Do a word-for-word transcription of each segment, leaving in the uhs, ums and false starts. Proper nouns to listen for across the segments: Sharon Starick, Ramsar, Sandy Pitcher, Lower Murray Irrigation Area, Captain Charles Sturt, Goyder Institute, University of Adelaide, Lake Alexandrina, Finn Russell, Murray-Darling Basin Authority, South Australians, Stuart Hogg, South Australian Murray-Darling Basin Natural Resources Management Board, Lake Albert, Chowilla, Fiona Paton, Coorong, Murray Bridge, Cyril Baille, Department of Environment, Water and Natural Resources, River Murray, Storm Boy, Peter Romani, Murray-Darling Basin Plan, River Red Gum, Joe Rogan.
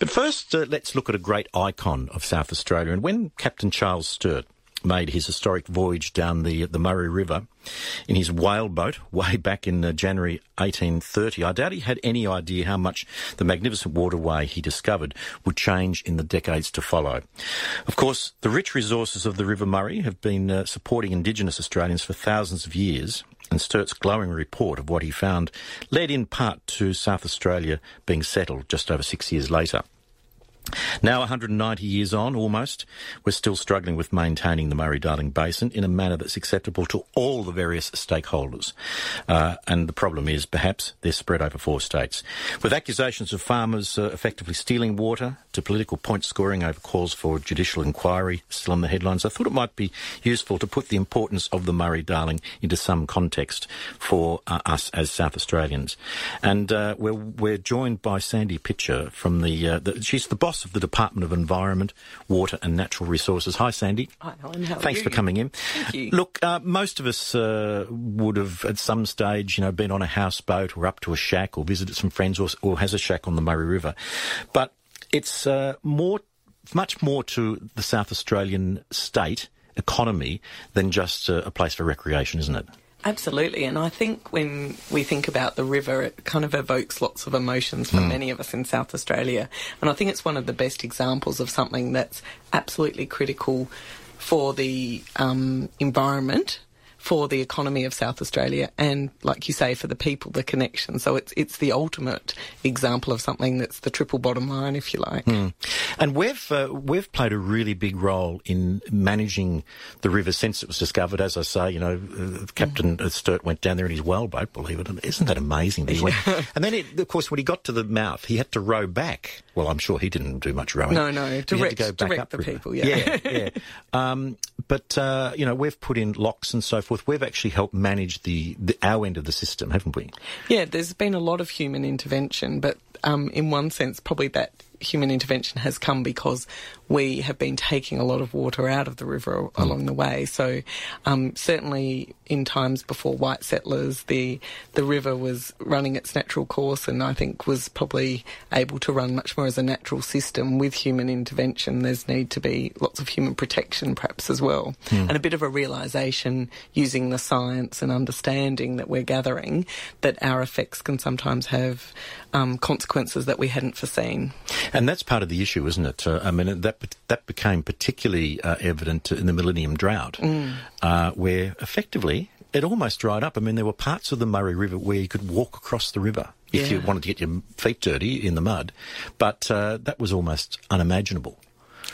But first, uh, let's look at a great icon of South Australia. And when Captain Charles Sturt made his historic voyage down the the Murray River in his whale boat way back in uh, January eighteen thirty, I doubt he had any idea how much the magnificent waterway he discovered would change in the decades to follow. Of course, the rich resources of the River Murray have been uh, supporting Indigenous Australians for thousands of years, and Sturt's glowing report of what he found led in part to South Australia being settled just over six years later. Now, one hundred ninety years on, almost, we're still struggling with maintaining the Murray-Darling Basin in a manner that's acceptable to all the various stakeholders. Uh, and the problem is, perhaps, they're spread over four states. With accusations of farmers uh, effectively stealing water, to political point scoring over calls for judicial inquiry still on the headlines, I thought it might be useful to put the importance of the Murray-Darling into some context for uh, us as South Australians. And uh, we're, we're joined by Sandy Pitcher from the, uh, the... She's the boss of the Department of Environment, Water and Natural Resources. Hi, Sandy. Hi, Alan. How are Thanks you? for coming in. Thank you. Look, uh, most of us uh, would have, at some stage, you know, been on a houseboat or up to a shack or visited some friends or, or has a shack on the Murray River. But it's uh, more, much more to the South Australian state economy than just a, a place for recreation, isn't it? Absolutely, and I think when we think about the river, it kind of evokes lots of emotions for mm. many of us in South Australia. And I think it's one of the best examples of something that's absolutely critical for the um, environment, for the economy of South Australia, and, like you say, for the people, the connection. So it's it's the ultimate example of something that's the triple bottom line, if you like. Mm. And we've uh, we've played a really big role in managing the river since it was discovered. As I say, you know, uh, Captain mm. Sturt went down there in his whaleboat, believe it or not. Isn't that amazing? That he went? And then, it, of course, when he got to the mouth, he had to row back. Well, I'm sure he didn't do much rowing. No, no, direct, he had to go back direct up the river. people, yeah. Yeah, yeah. Um, but, uh, you know, we've put in locks and so forth. We've actually helped manage the, the our end of the system, haven't we? Yeah, there's been a lot of human intervention, but um, in one sense, probably that human intervention has come because we have been taking a lot of water out of the river mm. along the way. So um, certainly in times before white settlers, the the river was running its natural course, and I think was probably able to run much more as a natural system. With human intervention, there's need to be lots of human protection perhaps as well, mm. and a bit of a realisation using the science and understanding that we're gathering that our effects can sometimes have um, consequences that we hadn't foreseen. And that's part of the issue, isn't it? Uh, I mean, that that became particularly uh, evident in the Millennium Drought, mm. uh, where effectively it almost dried up. I mean, there were parts of the Murray River where you could walk across the river if yeah. you wanted to get your feet dirty in the mud, but uh, that was almost unimaginable.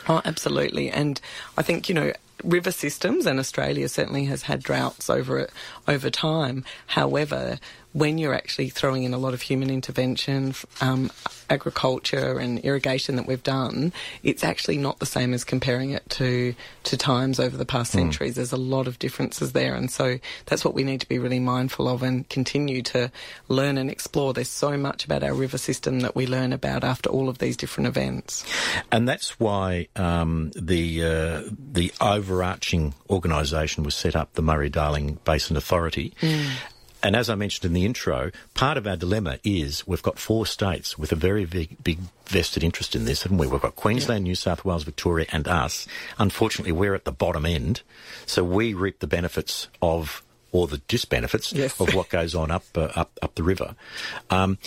Oh, absolutely. And I think, you know, river systems, and Australia certainly has had droughts over over time. However, when you're actually throwing in a lot of human intervention, um, agriculture and irrigation that we've done, it's actually not the same as comparing it to, to times over the past mm. centuries. There's a lot of differences there, and so that's what we need to be really mindful of and continue to learn and explore. There's so much about our river system that we learn about after all of these different events. And that's why um, the, uh, the overarching organisation was set up, the Murray-Darling Basin Authority, mm. and as I mentioned in the intro, part of our dilemma is we've got four states with a very big, big vested interest in this, haven't we? We've got Queensland, yeah. New South Wales, Victoria and us. Unfortunately, we're at the bottom end, so we reap the benefits of, or the disbenefits yes. of what goes on up, uh, up, up the river. Um,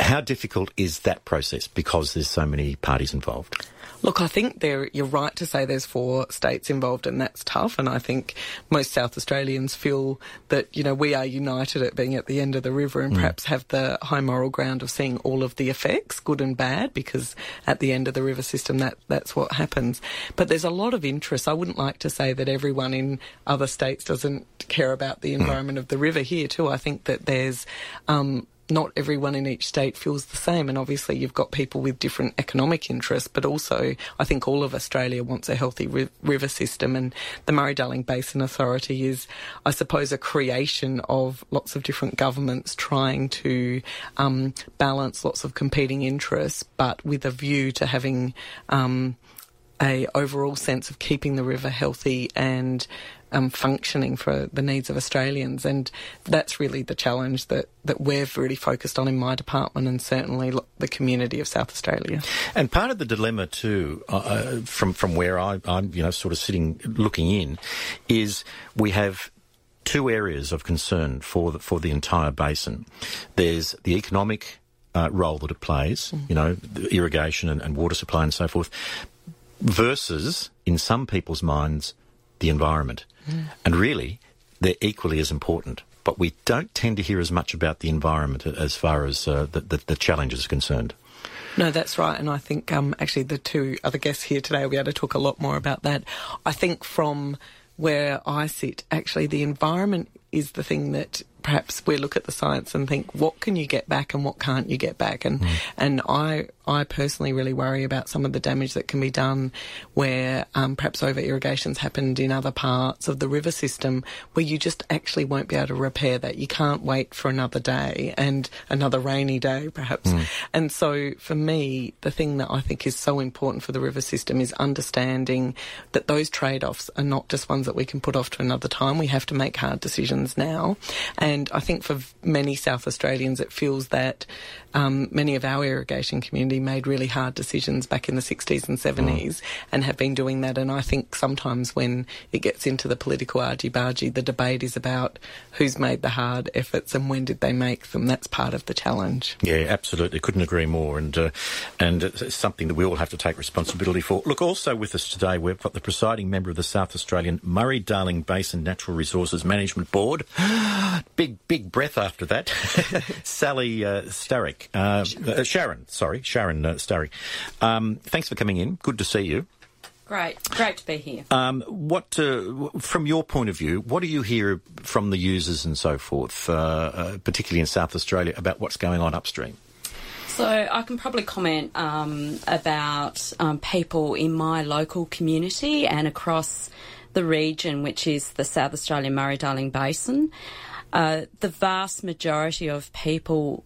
how difficult is that process because there's so many parties involved? Look, I think there, you're right to say there's four states involved, and that's tough. And I think most South Australians feel that, you know, we are united at being at the end of the river and mm. perhaps have the high moral ground of seeing all of the effects, good and bad, because at the end of the river system, that, that's what happens. But there's a lot of interest. I wouldn't like to say that everyone in other states doesn't care about the environment mm. of the river here, too. I think that there's... Um, not everyone in each state feels the same, and obviously you've got people with different economic interests, but also I think all of Australia wants a healthy ri- river system, and the Murray-Darling Basin Authority is, I suppose, a creation of lots of different governments trying to um, balance lots of competing interests, but with a view to having um, a overall sense of keeping the river healthy and um, functioning for the needs of Australians. And that's really the challenge that, that we've really focused on in my department and certainly the community of South Australia. And part of the dilemma too, uh, from, from where I, I'm you know, sort of sitting, looking in, is we have two areas of concern for the, for the entire basin. There's the economic uh, role that it plays, mm. you know, the irrigation and, and water supply and so forth, versus, in some people's minds, the environment. Mm. And really, they're equally as important. But we don't tend to hear as much about the environment as far as uh, the, the, the challenge is concerned. No, that's right. And I think um, actually the two other guests here today will be able to talk a lot more about that. I think from where I sit, actually the environment is the thing that perhaps we look at the science and think, what can you get back and what can't you get back? And mm. and I I personally really worry about some of the damage that can be done where um, perhaps over-irrigation's happened in other parts of the river system where you just actually won't be able to repair that. You can't wait for another day and another rainy day, perhaps. Mm. And so for me, the thing that I think is so important for the river system is understanding that those trade-offs are not just ones that we can put off to another time. We have to make hard decisions now. And And I think for many South Australians, it feels that um, many of our irrigation community made really hard decisions back in the sixties and seventies and have been doing that. And I think sometimes when it gets into the political argy-bargy, the debate is about who's made the hard efforts and when did they make them. That's part of the challenge. Yeah, absolutely. Couldn't agree more. And, uh, and it's something that we all have to take responsibility for. Look, also with us today, we've got the presiding member of the South Australian Murray-Darling Basin Natural Resources Management Board. Big, big breath after that. Sally uh, Starick. Uh, Sharon. Uh, Sharon, sorry. Sharon uh, Starick. Um, thanks for coming in. Good to see you. Great. Great to be here. Um, what, uh, from your point of view, what do you hear from the users and so forth, uh, uh, particularly in South Australia, about what's going on upstream? So I can probably comment um, about um, people in my local community and across the region, which is the South Australian Murray-Darling Basin. Uh, the vast majority of people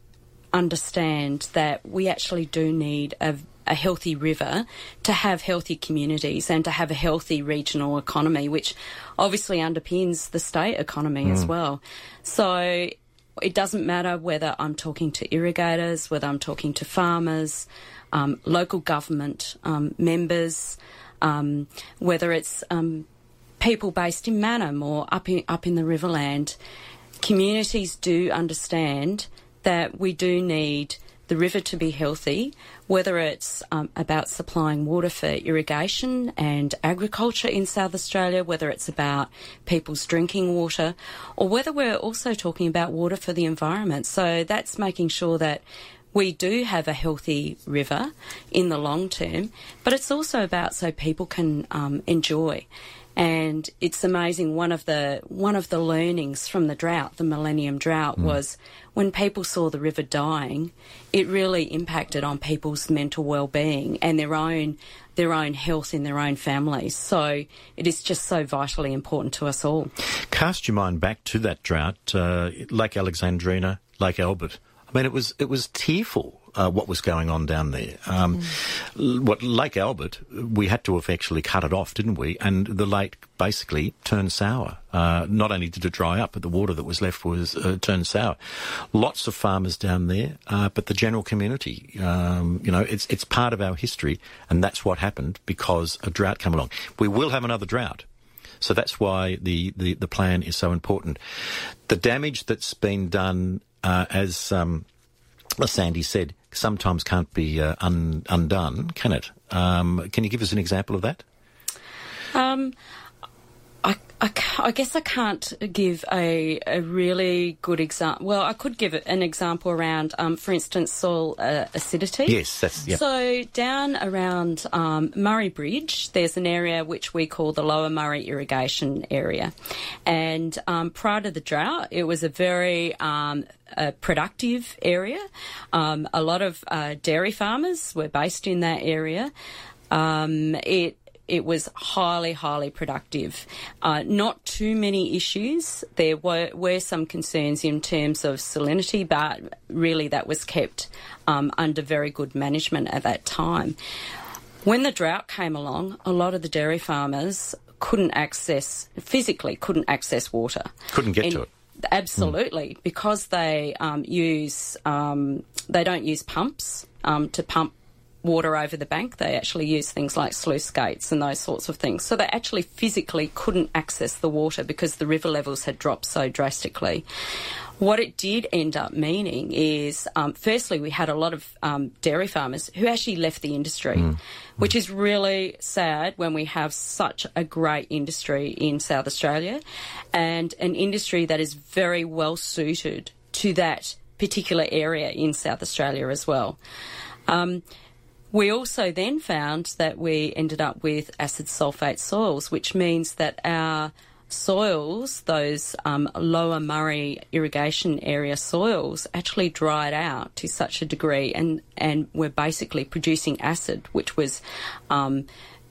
understand that we actually do need a, a healthy river to have healthy communities and to have a healthy regional economy, which obviously underpins the state economy mm. as well. So it doesn't matter whether I'm talking to irrigators, whether I'm talking to farmers, um, local government um, members, um, whether it's um, people based in Manham or up in, up in the Riverland. Communities do understand that we do need the river to be healthy, whether it's um, about supplying water for irrigation and agriculture in South Australia, whether it's about people's drinking water, or whether we're also talking about water for the environment. So that's making sure that we do have a healthy river in the long term, but it's also about so people can um, enjoy. And it's amazing, one of the one of the learnings from the drought, the millennium drought, mm. was when people saw the river dying, it really impacted on people's mental well-being and their own their own health in their own families. So it is just so vitally important to us all. Cast your mind back to that drought, uh, Lake Alexandrina, Lake Albert. I mean, it was it was tearful. Uh, what was going on down there. Um, mm. What Lake Albert, we had to have actually cut it off, didn't we? And the lake basically turned sour. Uh, not only did it dry up, but the water that was left was uh, turned sour. Lots of farmers down there, uh, but the general community, um, you know, it's it's part of our history, and that's what happened because a drought came along. We will have another drought. So that's why the, the, the plan is so important. The damage that's been done, uh, as um, Sandy said, sometimes can't be uh, un- undone, can it? Um, can you give us an example of that? Um, I, I, I guess I can't give a, a really good example. Well, I could give an example around, um, for instance, soil uh, acidity. Yes, that's... Yep. So down around um, Murray Bridge, there's an area which we call the Lower Murray Irrigation Area. And um, prior to the drought, it was a very... Um, a productive area. Um, a lot of uh, dairy farmers were based in that area. Um, it it was highly, highly productive. Uh, not too many issues. There were, were some concerns in terms of salinity, but really that was kept um, under very good management at that time. When the drought came along, a lot of the dairy farmers couldn't access, physically couldn't access water. Couldn't get and, to it. Absolutely, mm. because they um, use um, they don't use pumps um, to pump water over the bank. They actually use things like sluice gates and those sorts of things. So they actually physically couldn't access the water because the river levels had dropped so drastically. What it did end up meaning is, um, firstly, we had a lot of um, dairy farmers who actually left the industry, mm. which is really sad when we have such a great industry in South Australia and an industry that is very well suited to that particular area in South Australia as well. Um, We also then found that we ended up with acid sulphate soils, which means that our soils, those um, Lower Murray Irrigation Area soils, actually dried out to such a degree and, and were basically producing acid, which was um,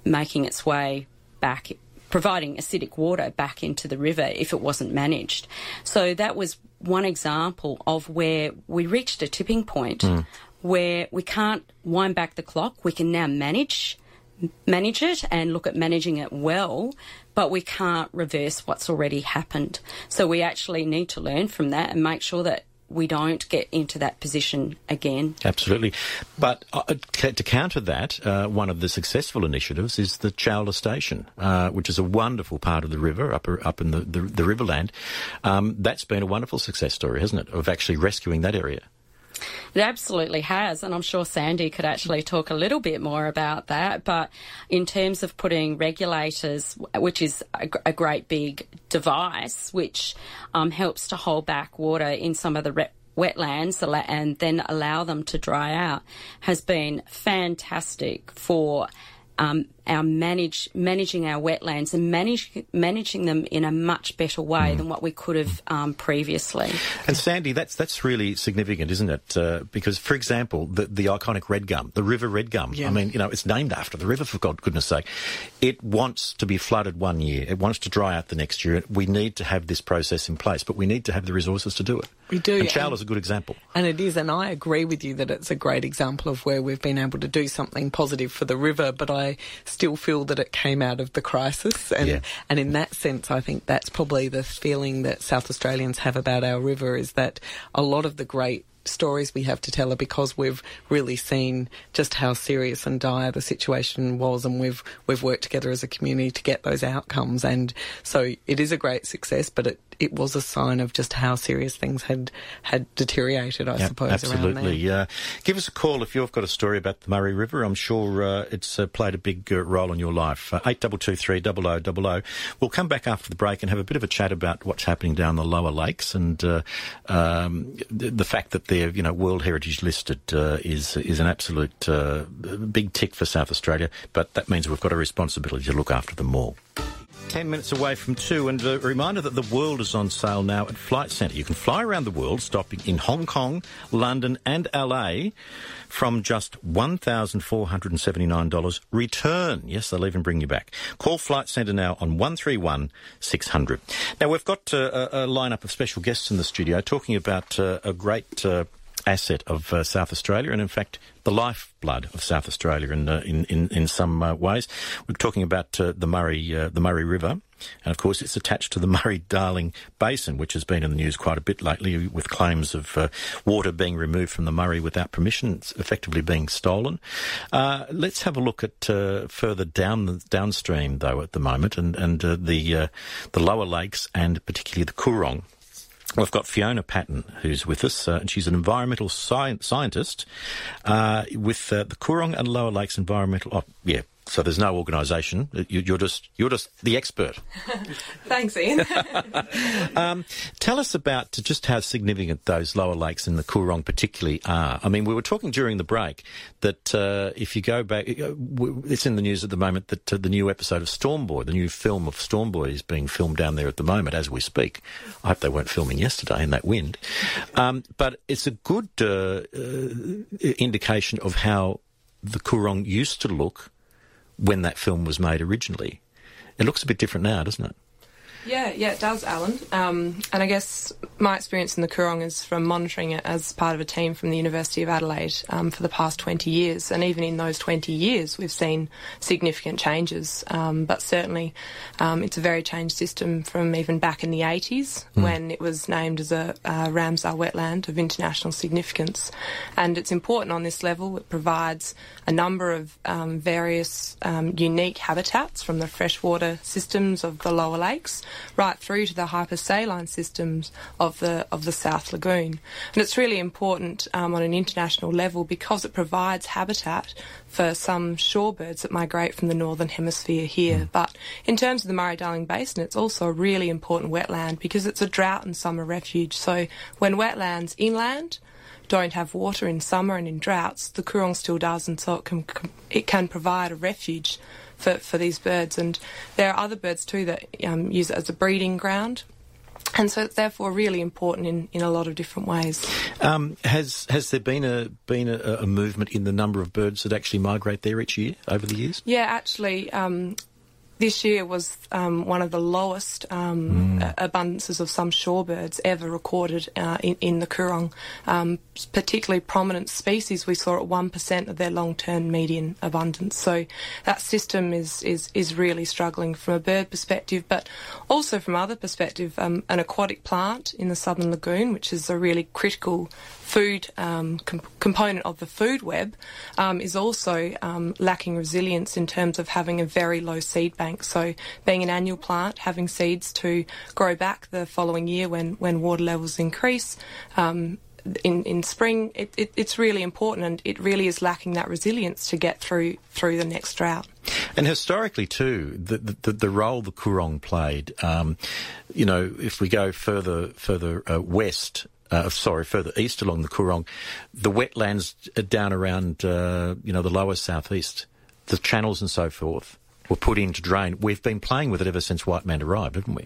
making its way back, providing acidic water back into the river if it wasn't managed. So that was one example of where we reached a tipping point. Mm. Where we can't wind back the clock. We can now manage manage it and look at managing it well, but we can't reverse what's already happened. So we actually need to learn from that and make sure that we don't get into that position again. Absolutely. But uh, to counter that, uh, one of the successful initiatives is the Chowilla Station, uh, which is a wonderful part of the river, up up in the, the, the riverland. Um, that's been a wonderful success story, hasn't it, of actually rescuing that area? It absolutely has, and I'm sure Sandy could actually talk a little bit more about that, but in terms of putting regulators, which is a, a great big device which um, helps to hold back water in some of the re- wetlands and then allow them to dry out, has been fantastic for um, our manage managing our wetlands and manage, managing them in a much better way mm. than what we could have um, previously. And Sandy, that's that's really significant, isn't it? Uh, because, for example, the, the iconic red gum, the River Red Gum. Yeah. I mean, you know, it's named after the river, for God, goodness sake. It wants to be flooded one year. It wants to dry out the next year. We need to have this process in place, but we need to have the resources to do it. We do. And Chowilla is a good example. And it is, and I agree with you that it's a great example of where we've been able to do something positive for the river, but I still feel that it came out of the crisis. And, yeah. and in that sense, I think that's probably the feeling that South Australians have about our river, is that a lot of the great stories we have to tell are because we've really seen just how serious and dire the situation was, and we've we've worked together as a community to get those outcomes. And so it is a great success, but it, it was a sign of just how serious things had had deteriorated, I yeah, suppose, absolutely. around there. Yeah. Give us a call if you've got a story about the Murray River. I'm sure uh, it's uh, played a big uh, role in your life. Uh, eight two two three, double oh double oh. We'll come back after the break and have a bit of a chat about what's happening down the lower lakes, and uh, um, the, the fact that they're, you know, World Heritage listed uh, is is an absolute uh, big tick for South Australia, but that means we've got a responsibility to look after them all. Ten minutes away from two, and a reminder that the world is on sale now at Flight Centre. You can fly around the world, stopping in Hong Kong, London and L A from just one thousand four hundred seventy-nine dollars return. Yes, they'll even bring you back. Call Flight Centre now on one three one, six hundred. Now, we've got a, a lineup of special guests in the studio talking about uh, a great uh, asset of uh, South Australia, and in fact the lifeblood of South Australia in uh, in, in in some uh, ways. We're talking about uh, the Murray uh, the Murray River, and of course it's attached to the Murray-Darling Basin, which has been in the news quite a bit lately, with claims of uh, water being removed from the Murray without permission, it's effectively being stolen. Uh, let's have a look at uh, further down downstream though at the moment, and and uh, the uh, the lower lakes and particularly the Coorong. We've got Fiona Paton, who's with us, uh, and she's an environmental sci- scientist uh, with uh, the Coorong and Lower Lakes Environmental... Oh, yeah, so there's no organisation. You, you're just you're just the expert. Thanks, Ian. um, tell us about just how significant those lower lakes in the Coorong particularly are. I mean, we were talking during the break that uh, if you go back... It's in the news at the moment that uh, the new episode of Storm Boy, the new film of Storm Boy, is being filmed down there at the moment as we speak. I hope they weren't filming yesterday in that wind. Um, but it's a good uh, uh, indication of how the Coorong used to look when that film was made originally. It looks a bit different now, doesn't it? Yeah, yeah, it does, Alan. Um, and I guess my experience in the Coorong is from monitoring it as part of a team from the University of Adelaide um, for the past twenty years. And even in those twenty years, we've seen significant changes. Um, but certainly um, it's a very changed system from even back in the eighties mm. when it was named as a uh, Ramsar wetland of international significance. And it's important on this level. It provides a number of um, various um, unique habitats from the freshwater systems of the lower lakes right through to the hypersaline systems of the of the South Lagoon. And it's really important um, on an international level because it provides habitat for some shorebirds that migrate from the northern hemisphere here. Mm. But in terms of the Murray-Darling Basin, it's also a really important wetland because it's a drought and summer refuge. So when wetlands inland don't have water in summer and in droughts, the Coorong still does, and so it can, it can provide a refuge for, for these birds. And there are other birds too that um, use it as a breeding ground, and so it's therefore really important in, in a lot of different ways. Um, has has there been a been a, a movement in the number of birds that actually migrate there each year over the years? Yeah, actually. Um, This year was um, one of the lowest um, mm. abundances of some shorebirds ever recorded uh, in, in the Coorong. Um, particularly prominent species we saw at one percent of their long-term median abundance. So that system is, is, is really struggling from a bird perspective, but also from other perspective, um, an aquatic plant in the Southern Lagoon, which is a really critical food um, comp- component of the food web, um, is also um, lacking resilience in terms of having a very low seed bank. So being an annual plant, having seeds to grow back the following year when, when water levels increase um, in, in spring, it, it, it's really important, and it really is lacking that resilience to get through through the next drought. And historically too, the the, the role the Coorong played, um, you know, if we go further further uh, west, Uh, sorry, further east along the Coorong, the wetlands down around, uh, you know, the lower southeast, the channels and so forth were put in to drain. We've been playing with it ever since white man arrived, haven't we?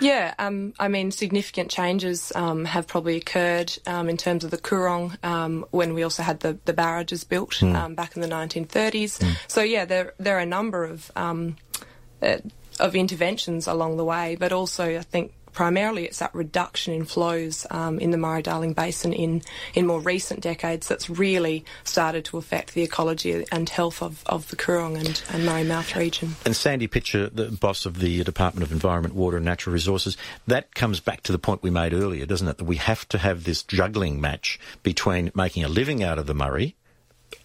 Yeah, um, I mean, significant changes um, have probably occurred um, in terms of the Coorong um, when we also had the, the barrages built mm. um, back in the nineteen thirties. Mm. So, yeah, there, there are a number of, um, uh, of interventions along the way, but also I think primarily it's that reduction in flows um, in the Murray-Darling Basin in, in more recent decades that's really started to affect the ecology and health of, of the Coorong and, and Murray Mouth region. And Sandy Pitcher, the boss of the Department of Environment, Water and Natural Resources, that comes back to the point we made earlier, doesn't it, that we have to have this juggling match between making a living out of the Murray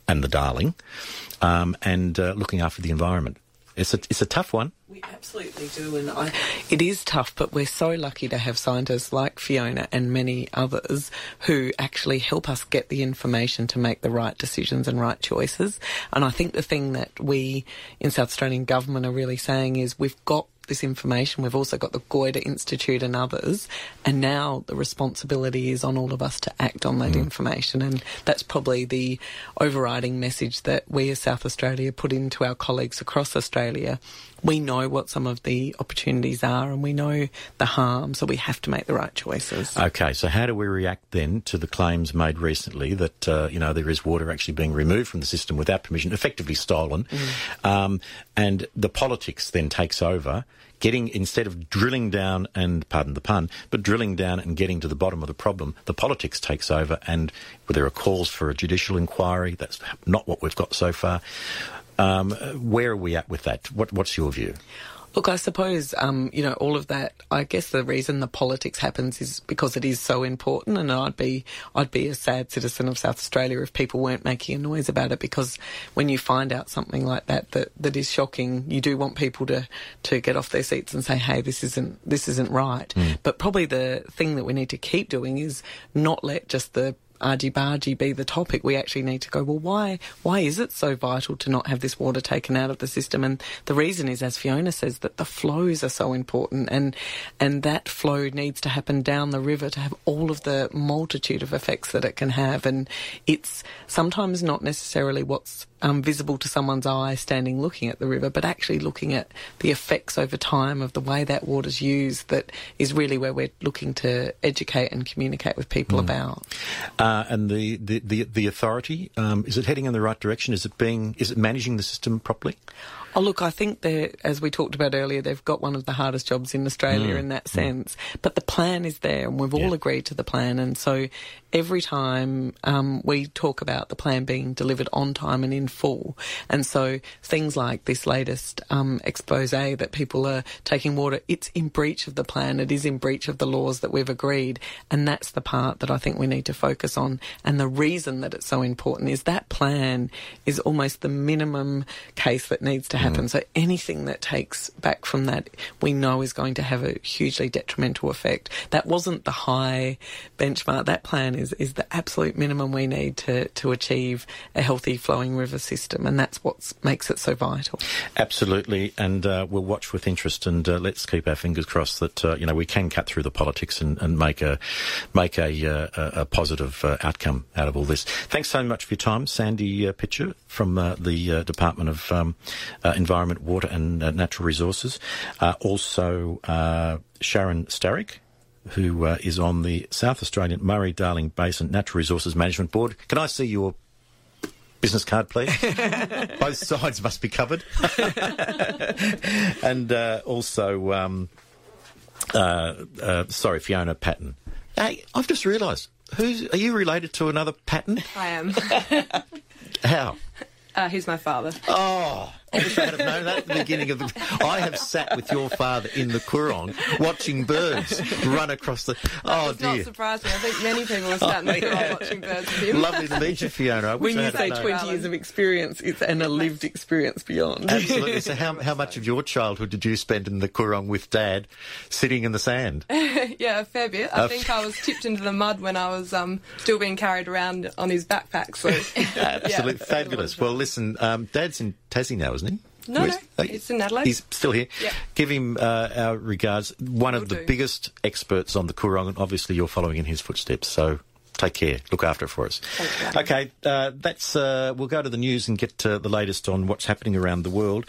and the Darling um, and uh, looking after the environment. It's a, it's a tough one. We absolutely do, and I, it is tough, but we're so lucky to have scientists like Fiona and many others who actually help us get the information to make the right decisions and right choices. And I think the thing that we in South Australian government are really saying is we've got this information, we've also got the Goyder Institute and others, and now the responsibility is on all of us to act on that mm. information. And that's probably the overriding message that we as South Australia put into our colleagues across Australia. We know what some of the opportunities are and we know the harm, so we have to make the right choices. Okay, so how do we react then to the claims made recently that, uh, you know, there is water actually being removed from the system without permission, effectively stolen, mm. um, and the politics then takes over, getting, instead of drilling down and, pardon the pun, but drilling down and getting to the bottom of the problem, the politics takes over, and well, there are calls for a judicial inquiry. That's not what we've got so far. Um, where are we at with that? What, what's your view? Look, I suppose, um, you know, all of that, I guess the reason the politics happens is because it is so important, and I'd be I'd be a sad citizen of South Australia if people weren't making a noise about it, because when you find out something like that that, that is shocking, you do want people to, to get off their seats and say, hey, this isn't, this isn't right. Mm. But probably the thing that we need to keep doing is not let just the argy-bargy be the topic. We actually need to go, well, why why is it so vital to not have this water taken out of the system? And the reason is, as Fiona says, that the flows are so important, and and that flow needs to happen down the river to have all of the multitude of effects that it can have. And it's sometimes not necessarily what's um, visible to someone's eye standing looking at the river, but actually looking at the effects over time of the way that water's used, that is really where we're looking to educate and communicate with people mm. about. Uh, and the, the, the, the authority, um, is it heading in the right direction? Is it being, is it managing the system properly? Oh, look, I think they're, as we talked about earlier, they've got one of the hardest jobs in Australia mm. in that sense. Mm. But the plan is there, and we've yeah. all agreed to the plan. And so every time um, we talk about the plan being delivered on time and in full. And so things like this latest um, expose that people are taking water, it's in breach of the plan, it is in breach of the laws that we've agreed. And that's the part that I think we need to focus on. And the reason that it's so important is that plan is almost the minimum case that needs to happen. Mm. So anything that takes back from that, we know is going to have a hugely detrimental effect. That wasn't the high benchmark. That plan is, is the absolute minimum we need to, to achieve a healthy flowing river system, and that's what makes it so vital. Absolutely, and uh, we'll watch with interest, and uh, let's keep our fingers crossed that uh, you know we can cut through the politics and, and make a make a, uh, a positive uh, outcome out of all this. Thanks so much for your time, Sandy uh, Pitcher from uh, the uh, Department of um, uh, Uh, Environment, Water and uh, Natural Resources. Uh, also, uh, Sharon Starick, who uh, is on the South Australian Murray-Darling Basin Natural Resources Management Board. Can I see your business card, please? Both sides must be covered. And uh, also, um, uh, uh, sorry, Fiona Paton. Hey, I've just realised, who's, are you related to another Paton? I am. How? Uh, he's my father. Oh, I wish I had known that at the beginning of the... I have sat with your father in the Coorong watching birds run across the... Oh, dear. It's not surprising. I think many people are starting oh, to yeah. watching birds with him. Lovely to meet you, Fiona. When you say twenty years of experience, it's and a lived experience beyond. Absolutely. So how how much of your childhood did you spend in the Coorong with Dad sitting in the sand? Yeah, a fair bit. I uh, think I was tipped into the mud when I was um, still being carried around on his backpack. So, absolutely yeah, fabulous. Well, listen, um, Dad's in Tassie now, isn't he? No, Where's, no, he's in Adelaide. He's still here. Yep. Give him uh, our regards. One Will of the do. biggest experts on the Coorong, and obviously you're following in his footsteps, so take care. Look after it for us. Thanks, okay, uh, that's, uh, we'll go to the news and get uh, the latest on what's happening around the world.